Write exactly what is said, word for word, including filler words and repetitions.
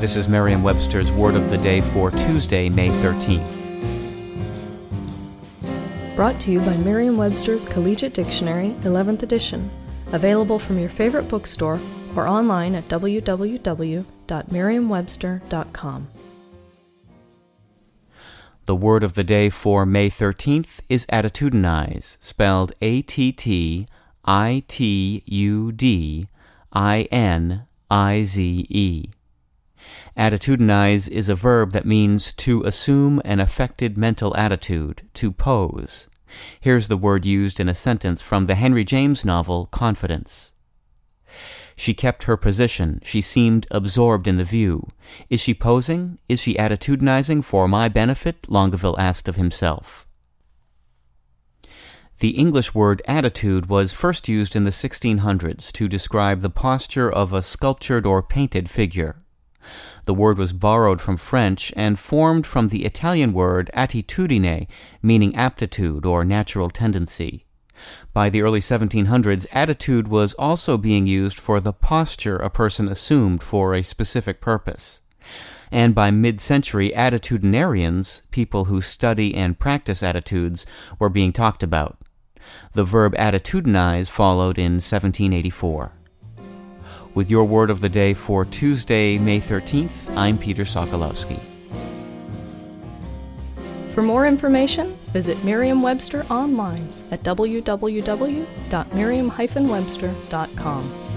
This is Merriam-Webster's Word of the Day for Tuesday, May thirteenth. Brought to you by Merriam-Webster's Collegiate Dictionary, eleventh edition. Available from your favorite bookstore or online at w w w dot merriam webster dot com. The word of the day for May thirteenth is attitudinize, spelled A T T I T U D I N I Z E. Attitudinize is a verb that means to assume an affected mental attitude, to pose. Here's the word used in a sentence from the Henry James novel, Confidence. She kept her position. She seemed absorbed in the view. Is she posing? Is she attitudinizing for my benefit? Longueville asked of himself. The English word attitude was first used in the sixteen hundreds to describe the posture of a sculptured or painted figure. The word was borrowed from French and formed from the Italian word attitudine, meaning aptitude or natural tendency. By the early seventeen hundreds, attitude was also being used for the posture a person assumed for a specific purpose. And by mid-century, attitudinarians, people who study and practice attitudes, were being talked about. The verb attitudinize followed in seventeen eighty-four. With your word of the day for Tuesday, May thirteenth, I'm Peter Sokolowski. For more information, visit Merriam-Webster online at w w w dot merriam webster dot com.